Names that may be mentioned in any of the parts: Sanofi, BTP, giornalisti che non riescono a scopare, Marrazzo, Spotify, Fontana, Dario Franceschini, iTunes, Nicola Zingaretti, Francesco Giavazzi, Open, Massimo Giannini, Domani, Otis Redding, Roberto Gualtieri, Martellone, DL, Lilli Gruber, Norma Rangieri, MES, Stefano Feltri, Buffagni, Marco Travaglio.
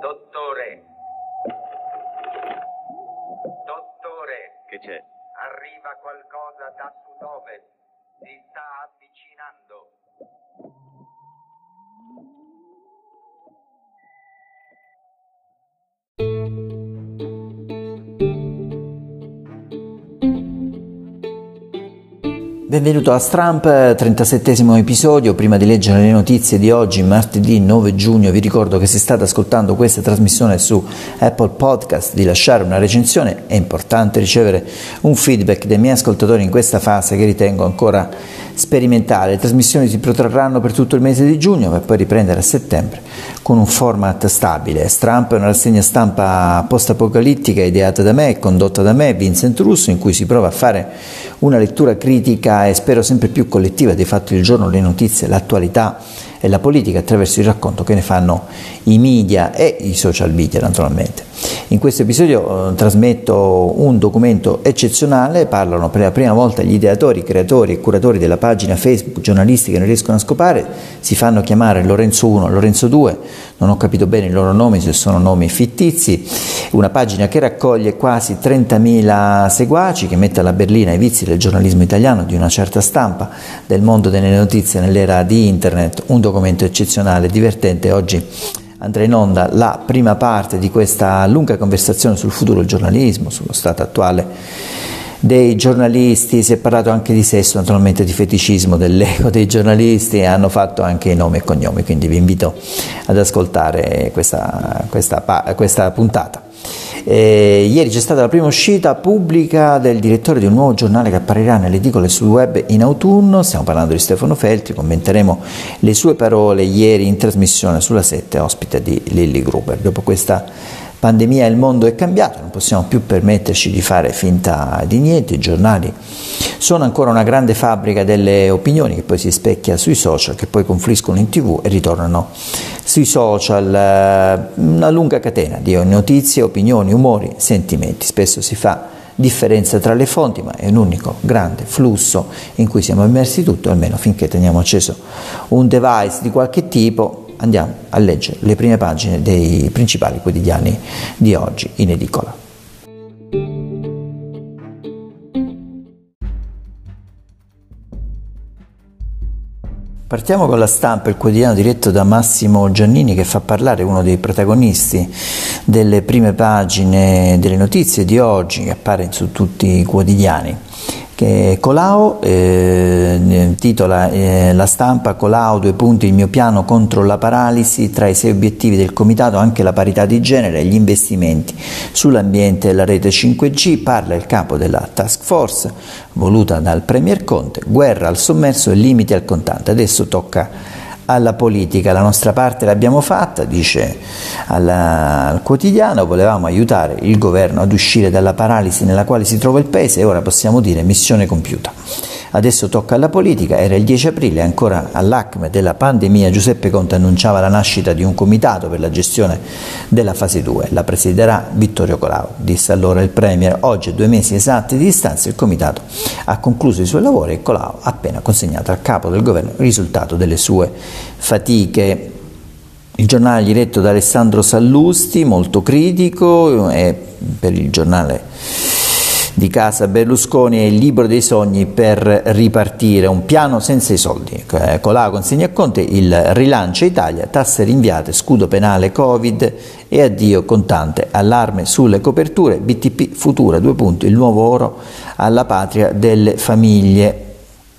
Dottore. Che c'è? Arriva qualcosa da sud-ovest. Si sta avvicinando. Benvenuto a Stramp, 37° episodio. Prima di leggere le notizie di oggi, martedì 9 giugno, vi ricordo che se state ascoltando questa trasmissione su Apple Podcast di lasciare una recensione. È importante ricevere un feedback dai miei ascoltatori in questa fase che ritengo ancora sperimentale. Le trasmissioni si protrarranno per tutto il mese di giugno per poi riprendere a settembre con un format stabile. Stramp è una rassegna stampa post-apocalittica ideata da me e condotta da me, Vincent Russo, in cui si prova a fare una lettura critica e spero sempre più collettiva dei fatti del giorno, le notizie, l'attualità e la politica attraverso il racconto che ne fanno i media e i social media naturalmente. In questo episodio trasmetto un documento eccezionale, parlano per la prima volta gli ideatori, creatori e curatori della pagina Facebook giornalisti che non riescono a scopare, si fanno chiamare Lorenzo 1, Lorenzo 2, non ho capito bene i loro nomi, se sono nomi fittizi, una pagina che raccoglie quasi 30.000 seguaci, che mette alla berlina i vizi del giornalismo italiano, di una certa stampa, del mondo delle notizie nell'era di internet, un documento eccezionale, divertente. Oggi andrà in onda la prima parte di questa lunga conversazione sul futuro del giornalismo, sullo stato attuale dei giornalisti. Si è parlato anche di sesso, naturalmente di feticismo, dell'ego dei giornalisti, e hanno fatto anche nomi e cognomi, quindi vi invito ad ascoltare questa puntata. Ieri c'è stata la prima uscita pubblica del direttore di un nuovo giornale che apparirà nelle edicole sul web in autunno. Stiamo parlando di Stefano Feltri, commenteremo le sue parole ieri in trasmissione sulla 7, ospite di Lilli Gruber. Dopo questa pandemia il mondo è cambiato, non possiamo più permetterci di fare finta di niente, i giornali sono ancora una grande fabbrica delle opinioni che poi si specchia sui social, che poi confluiscono in TV e ritornano sui social, una lunga catena di notizie, opinioni, umori, sentimenti. Spesso si fa differenza tra le fonti, ma è un unico grande flusso in cui siamo immersi tutto, almeno finché teniamo acceso un device di qualche tipo. Andiamo a leggere le prime pagine dei principali quotidiani di oggi in edicola. Partiamo con La Stampa, il quotidiano diretto da Massimo Giannini, che fa parlare uno dei protagonisti delle prime pagine delle notizie di oggi, che appare su tutti i quotidiani. Colao titola La Stampa: Colao, : il mio piano contro la paralisi, tra i 6 obiettivi del comitato anche la parità di genere e gli investimenti sull'ambiente e la rete 5G. Parla il capo della task force voluta dal premier Conte, guerra al sommerso e limiti al contante. Adesso tocca alla politica, la nostra parte l'abbiamo fatta, dice al quotidiano, volevamo aiutare il governo ad uscire dalla paralisi nella quale si trova il paese e ora possiamo dire missione compiuta. Adesso tocca alla politica, era il 10 aprile, ancora all'acme della pandemia, Giuseppe Conte annunciava la nascita di un comitato per la gestione della fase 2, la presiderà Vittorio Colao, disse allora il premier. Oggi, a 2 mesi esatti di distanza, il comitato ha concluso i suoi lavori e Colao ha appena consegnato al capo del governo il risultato delle sue fatiche. Il giornale diretto da Alessandro Sallusti, molto critico, è per il giornale di casa Berlusconi è il libro dei sogni per ripartire, un piano senza i soldi. Colao consegna a Conte il rilancio Italia, tasse rinviate, scudo penale Covid e addio contante, allarme sulle coperture, BTP futura, : il nuovo oro alla patria delle famiglie.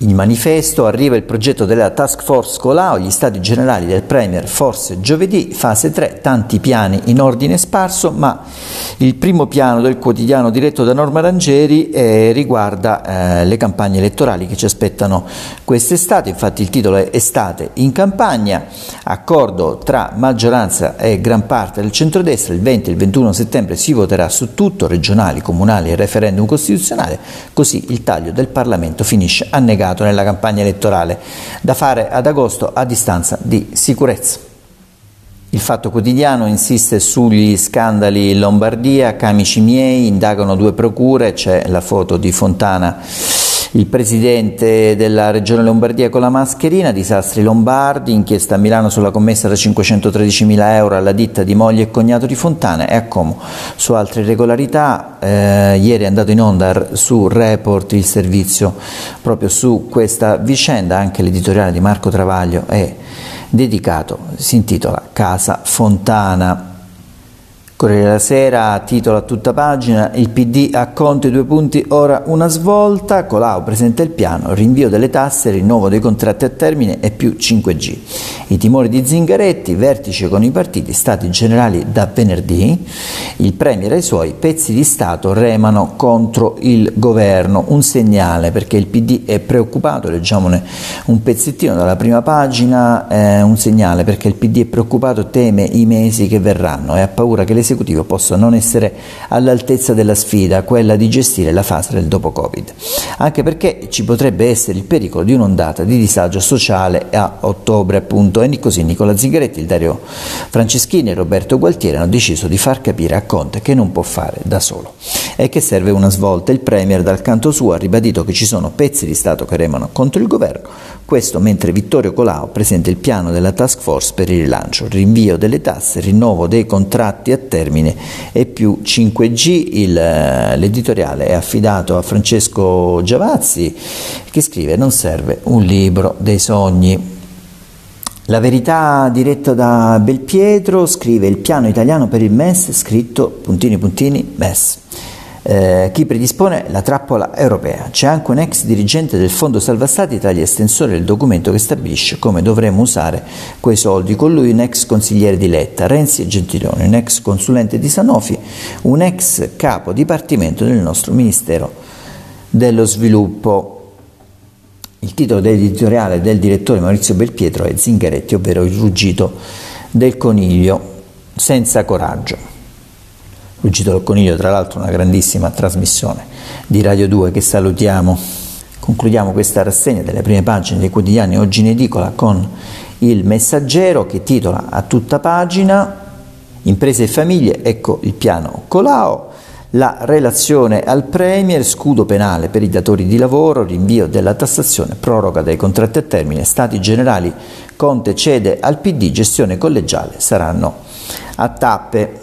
In manifesto arriva il progetto della task force Colao, gli stati generali del premier, forse giovedì, fase 3, tanti piani in ordine sparso, ma il primo piano del quotidiano diretto da Norma Rangieri riguarda le campagne elettorali che ci aspettano quest'estate. Infatti il titolo è Estate in campagna, accordo tra maggioranza e gran parte del centrodestra, il 20 e il 21 settembre si voterà su tutto, regionali, comunali e referendum costituzionale, così il taglio del Parlamento finisce annegato nella campagna elettorale, da fare ad agosto a distanza di sicurezza. Il Fatto Quotidiano insiste sugli scandali in Lombardia, camici miei, indagano 2 procure, c'è la foto di Fontana il presidente della regione Lombardia con la mascherina, disastri lombardi, inchiesta a Milano sulla commessa da 513.000 euro alla ditta di moglie e cognato di Fontana, e a Como su altre irregolarità. Ieri è andato in onda su Report il servizio proprio su questa vicenda, anche l'editoriale di Marco Travaglio è dedicato, si intitola Casa Fontana. Corriere della Sera titola tutta pagina: il PD a Conte : ora una svolta, Colao presenta il piano, rinvio delle tasse, rinnovo dei contratti a termine e più 5G. I timori di Zingaretti, vertice con i partiti, stati generali da venerdì, il premier e i suoi pezzi di Stato remano contro il governo, un segnale perché il PD è preoccupato, leggiamone un pezzettino dalla prima pagina, un segnale perché il PD è preoccupato, teme i mesi che verranno e ha paura che le esecutivo possa non essere all'altezza della sfida, quella di gestire la fase del dopo Covid, anche perché ci potrebbe essere il pericolo di un'ondata di disagio sociale a ottobre appunto, e così Nicola Zingaretti, il Dario Franceschini e Roberto Gualtieri hanno deciso di far capire a Conte che non può fare da solo e che serve una svolta. Il premier dal canto suo ha ribadito che ci sono pezzi di Stato che remano contro il governo, questo mentre Vittorio Colao presenta il piano della task force per il rilancio, rinvio delle tasse, rinnovo dei contratti a termine e più 5G. L'editoriale è affidato a Francesco Giavazzi che scrive: non serve un libro dei sogni. La Verità diretta da Belpietro scrive: il piano italiano per il MES, scritto .. MES. Chi predispone la trappola europea. C'è anche un ex dirigente del Fondo Salva Stati tra gli estensori del documento che stabilisce come dovremmo usare quei soldi, con lui un ex consigliere di Letta, Renzi e Gentiloni, un ex consulente di Sanofi, un ex capo dipartimento del nostro Ministero dello Sviluppo. Il titolo dell'editoriale del direttore Maurizio Belpietro è Zingaretti, ovvero il ruggito del coniglio senza coraggio. Ruggito del Coniglio, tra l'altro una grandissima trasmissione di Radio 2 che salutiamo. Concludiamo questa rassegna delle prime pagine dei quotidiani oggi in edicola con il Messaggero che titola a tutta pagina: imprese e famiglie, ecco il piano Colao, la relazione al premier, scudo penale per i datori di lavoro, rinvio della tassazione, proroga dei contratti a termine, stati generali, Conte cede al PD, gestione collegiale, saranno a tappe.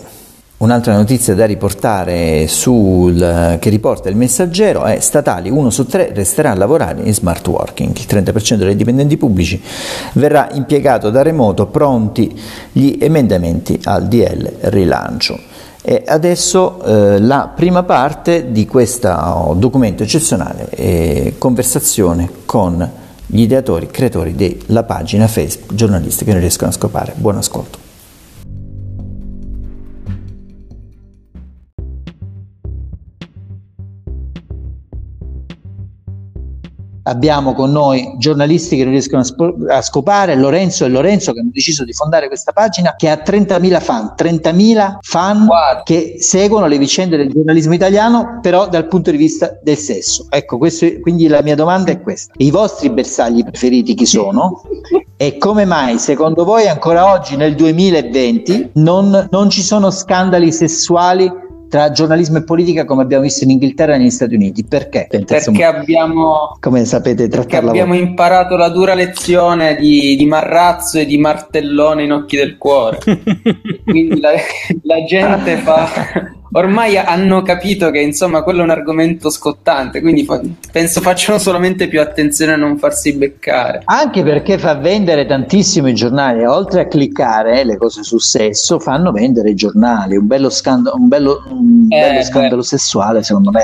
Un'altra notizia da riportare che riporta il Messaggero è: statali 1 su 3 resterà a lavorare in smart working, il 30% dei dipendenti pubblici verrà impiegato da remoto, pronti gli emendamenti al DL rilancio. E adesso la prima parte di questo documento eccezionale, conversazione con gli ideatori, creatori della pagina Facebook giornalisti che non riescono a scopare. Buon ascolto. Abbiamo con noi giornalisti che non riescono a scopare, Lorenzo e Lorenzo, che hanno deciso di fondare questa pagina che ha 30.000 fan, 30.000 fan che seguono le vicende del giornalismo italiano però dal punto di vista del sesso. Ecco, quindi la mia domanda è questa: i vostri bersagli preferiti chi sono? E come mai secondo voi ancora oggi nel 2020 non ci sono scandali sessuali tra giornalismo e politica come abbiamo visto in Inghilterra e negli Stati Uniti? Perché? Perché abbiamo, come sapete, abbiamo imparato la dura lezione di Marrazzo e di Martellone in Occhi del Cuore. Quindi la gente ormai hanno capito che insomma quello è un argomento scottante, quindi penso facciano solamente più attenzione a non farsi beccare, anche perché fa vendere tantissimo i giornali, oltre a cliccare le cose sul sesso fanno vendere i giornali. Un bello scandalo sessuale secondo me,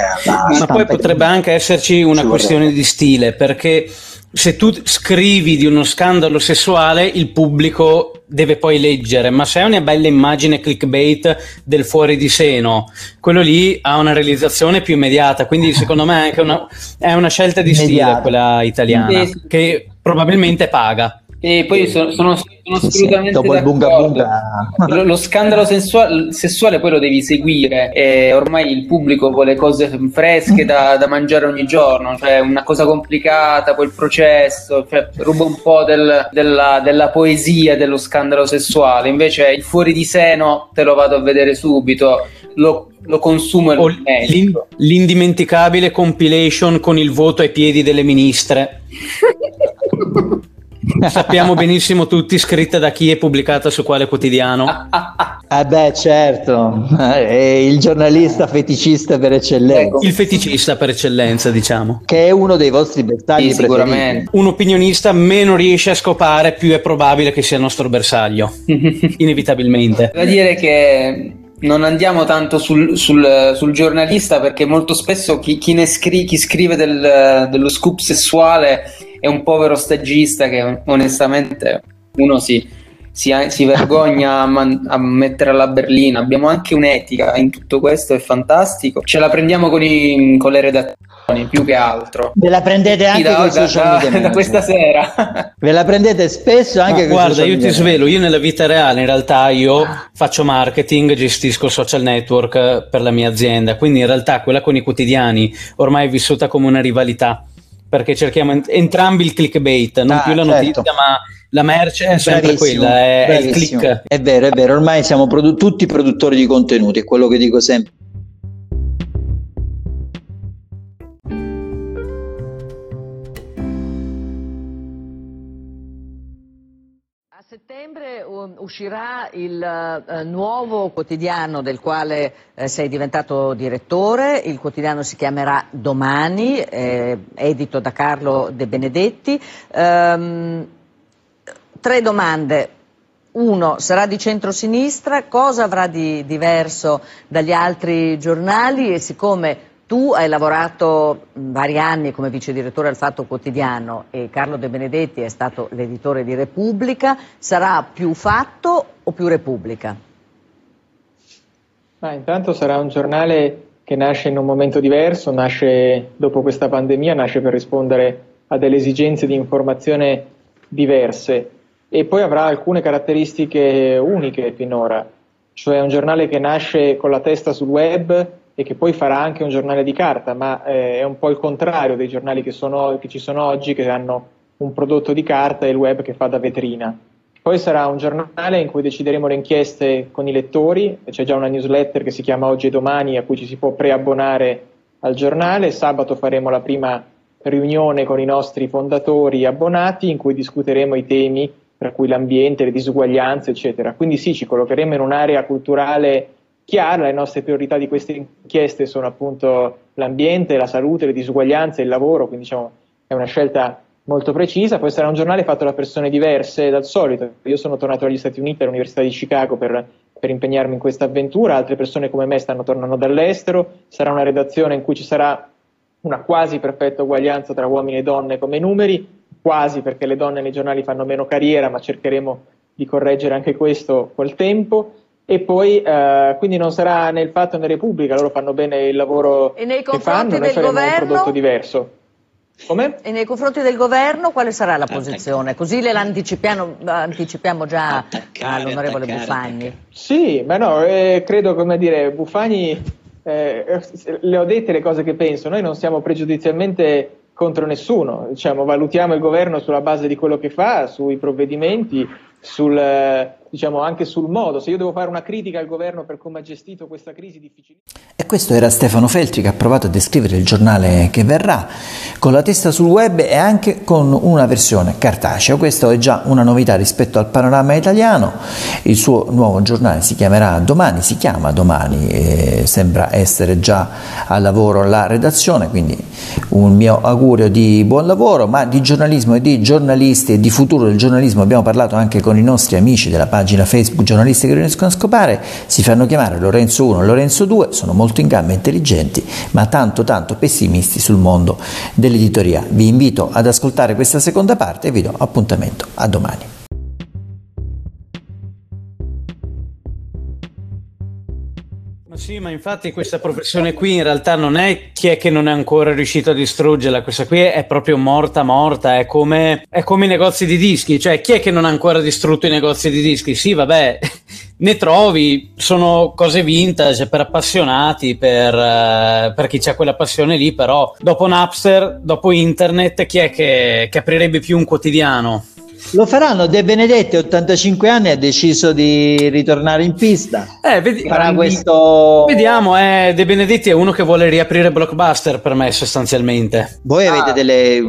ma poi potrebbe anche esserci una questione di stile, perché se tu scrivi di uno scandalo sessuale il pubblico deve poi leggere, ma se hai una bella immagine clickbait del fuori di seno, quello lì ha una realizzazione più immediata, quindi secondo me è anche una scelta di stile quella italiana, che probabilmente paga. E poi sono assolutamente dopo d'accordo. Il bunga bunga. Lo scandalo sessuale poi lo devi seguire, e ormai il pubblico vuole cose fresche da mangiare ogni giorno, cioè una cosa complicata, poi il processo, cioè ruba un po' della poesia dello scandalo sessuale. Invece il fuori di seno te lo vado a vedere subito, lo consumo meglio. L'indimenticabile compilation con il voto ai piedi delle ministre. Sappiamo benissimo tutti scritta da chi è pubblicata su quale quotidiano. Beh, certo, è il giornalista feticista per eccellenza. Il feticista per eccellenza, diciamo. Che è uno dei vostri bersagli, sì, sicuramente. Un opinionista meno riesce a scopare, più è probabile che sia il nostro bersaglio. Inevitabilmente. Devo dire che non andiamo tanto sul giornalista, perché molto spesso chi scrive dello scoop sessuale è un povero stagista che onestamente uno si vergogna a mettere alla berlina. Abbiamo anche un'etica in tutto questo, è fantastico. Ce la prendiamo con le redazioni più che altro. Ve la prendete anche con i social media da questa sera. Ve la prendete spesso anche con i social media. Guarda, io ti svelo, io nella vita reale in realtà faccio marketing, gestisco social network per la mia azienda, quindi in realtà quella con i quotidiani ormai è vissuta come una rivalità, perché cerchiamo entrambi il clickbait, non più la notizia, certo, ma la merce è sempre quella, è il click. È vero, ormai siamo tutti produttori di contenuti, è quello che dico sempre. Uscirà il nuovo quotidiano del quale sei diventato direttore. Il quotidiano si chiamerà Domani, edito da Carlo De Benedetti. Tre domande. Uno, sarà di centrosinistra, cosa avrà di diverso dagli altri giornali? E siccome tu hai lavorato vari anni come vice direttore al Fatto Quotidiano e Carlo De Benedetti è stato l'editore di Repubblica, sarà più Fatto o più Repubblica? Intanto sarà un giornale che nasce in un momento diverso, nasce dopo questa pandemia, nasce per rispondere a delle esigenze di informazione diverse e poi avrà alcune caratteristiche uniche finora, cioè un giornale che nasce con la testa sul web e che poi farà anche un giornale di carta, ma è un po' il contrario dei giornali che ci sono oggi, che hanno un prodotto di carta e il web che fa da vetrina. Poi sarà un giornale in cui decideremo le inchieste con i lettori, c'è già una newsletter che si chiama Oggi e Domani a cui ci si può preabbonare al giornale. Sabato faremo la prima riunione con i nostri fondatori abbonati in cui discuteremo i temi tra cui l'ambiente, le disuguaglianze eccetera, quindi sì, ci collocheremo in un'area culturale chiara. Le nostre priorità di queste inchieste sono appunto l'ambiente, la salute, le disuguaglianze, il lavoro, quindi diciamo è una scelta molto precisa. Poi sarà un giornale fatto da persone diverse dal solito. Io sono tornato agli Stati Uniti, all'Università di Chicago per impegnarmi in questa avventura, altre persone come me tornano dall'estero, sarà una redazione in cui ci sarà una quasi perfetta uguaglianza tra uomini e donne come numeri, quasi perché le donne nei giornali fanno meno carriera, ma cercheremo di correggere anche questo col tempo. E poi quindi non sarà nel Fatto né Repubblica, loro fanno bene il lavoro e nei confronti che fanno, noi faremo un prodotto diverso. Come? E nei confronti del governo quale sarà la posizione? Così le anticipiamo già all'onorevole Buffagni. Sì, ma no, credo, come dire, Buffagni, le ho dette le cose che penso, noi non siamo pregiudizialmente contro nessuno, diciamo, valutiamo il governo sulla base di quello che fa, sui provvedimenti, diciamo anche sul modo. Se io devo fare una critica al governo per come ha gestito questa crisi difficile. E questo era Stefano Feltri, che ha provato a descrivere il giornale che verrà con la testa sul web e anche con una versione cartacea. Questa è già una novità rispetto al panorama italiano. Il suo nuovo giornale si chiamerà Domani, si chiama Domani, e sembra essere già al lavoro la redazione, quindi un mio augurio di buon lavoro. Ma di giornalismo e di giornalisti e di futuro del giornalismo abbiamo parlato anche con i nostri amici della pagina Facebook Giornalisti che non riescono a scopare. Si fanno chiamare Lorenzo 1 e Lorenzo 2, sono molto in gamba, intelligenti, ma tanto pessimisti sul mondo dell'editoria. Vi invito ad ascoltare questa seconda parte e vi do appuntamento a domani. Sì, ma infatti questa professione qui in realtà non è chi è che non è ancora riuscito a distruggerla, questa qui è proprio morta, è come i negozi di dischi, cioè chi è che non ha ancora distrutto i negozi di dischi? Sì, vabbè, ne trovi, sono cose vintage per appassionati, per chi c'ha quella passione lì, però dopo Napster, dopo internet, chi è che aprirebbe più un quotidiano? Lo faranno. De Benedetti, 85 anni, ha deciso di ritornare in pista. Vediamo, De Benedetti è uno che vuole riaprire Blockbuster per me, sostanzialmente. Voi avete delle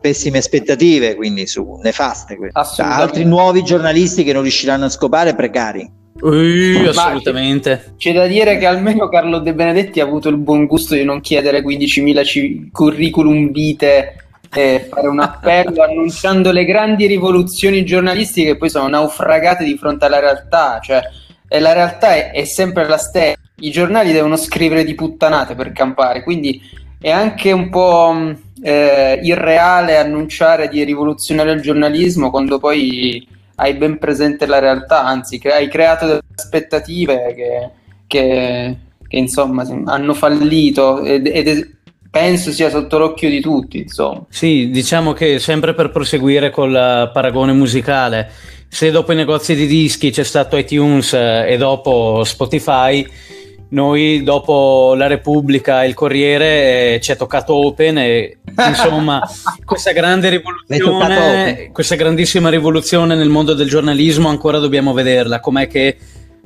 pessime aspettative, quindi nefaste. Altri nuovi giornalisti che non riusciranno a scopare, precari. Assolutamente. C'è da dire che almeno Carlo De Benedetti ha avuto il buon gusto di non chiedere 15.000 curriculum vitae e fare un appello annunciando le grandi rivoluzioni giornalistiche che poi sono naufragate di fronte alla realtà, cioè, e la realtà è sempre la stessa. I giornali devono scrivere di puttanate per campare, quindi è anche un po' irreale annunciare di rivoluzionare il giornalismo quando poi hai ben presente la realtà, anzi hai creato delle aspettative che insomma hanno fallito ed penso sia sotto l'occhio di tutti, insomma. Sì, diciamo che sempre per proseguire col paragone musicale, se dopo i negozi di dischi c'è stato iTunes e dopo Spotify, noi dopo La Repubblica e Il Corriere ci è toccato Open e insomma questa grande rivoluzione, questa grandissima rivoluzione nel mondo del giornalismo ancora dobbiamo vederla, com'è che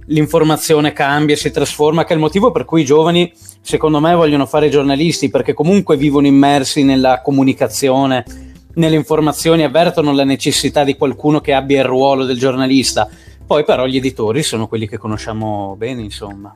l'informazione cambia, si trasforma, che è il motivo per cui i giovani secondo me vogliono fare i giornalisti, perché comunque vivono immersi nella comunicazione, nelle informazioni, avvertono la necessità di qualcuno che abbia il ruolo del giornalista. Poi però gli editori sono quelli che conosciamo bene, insomma.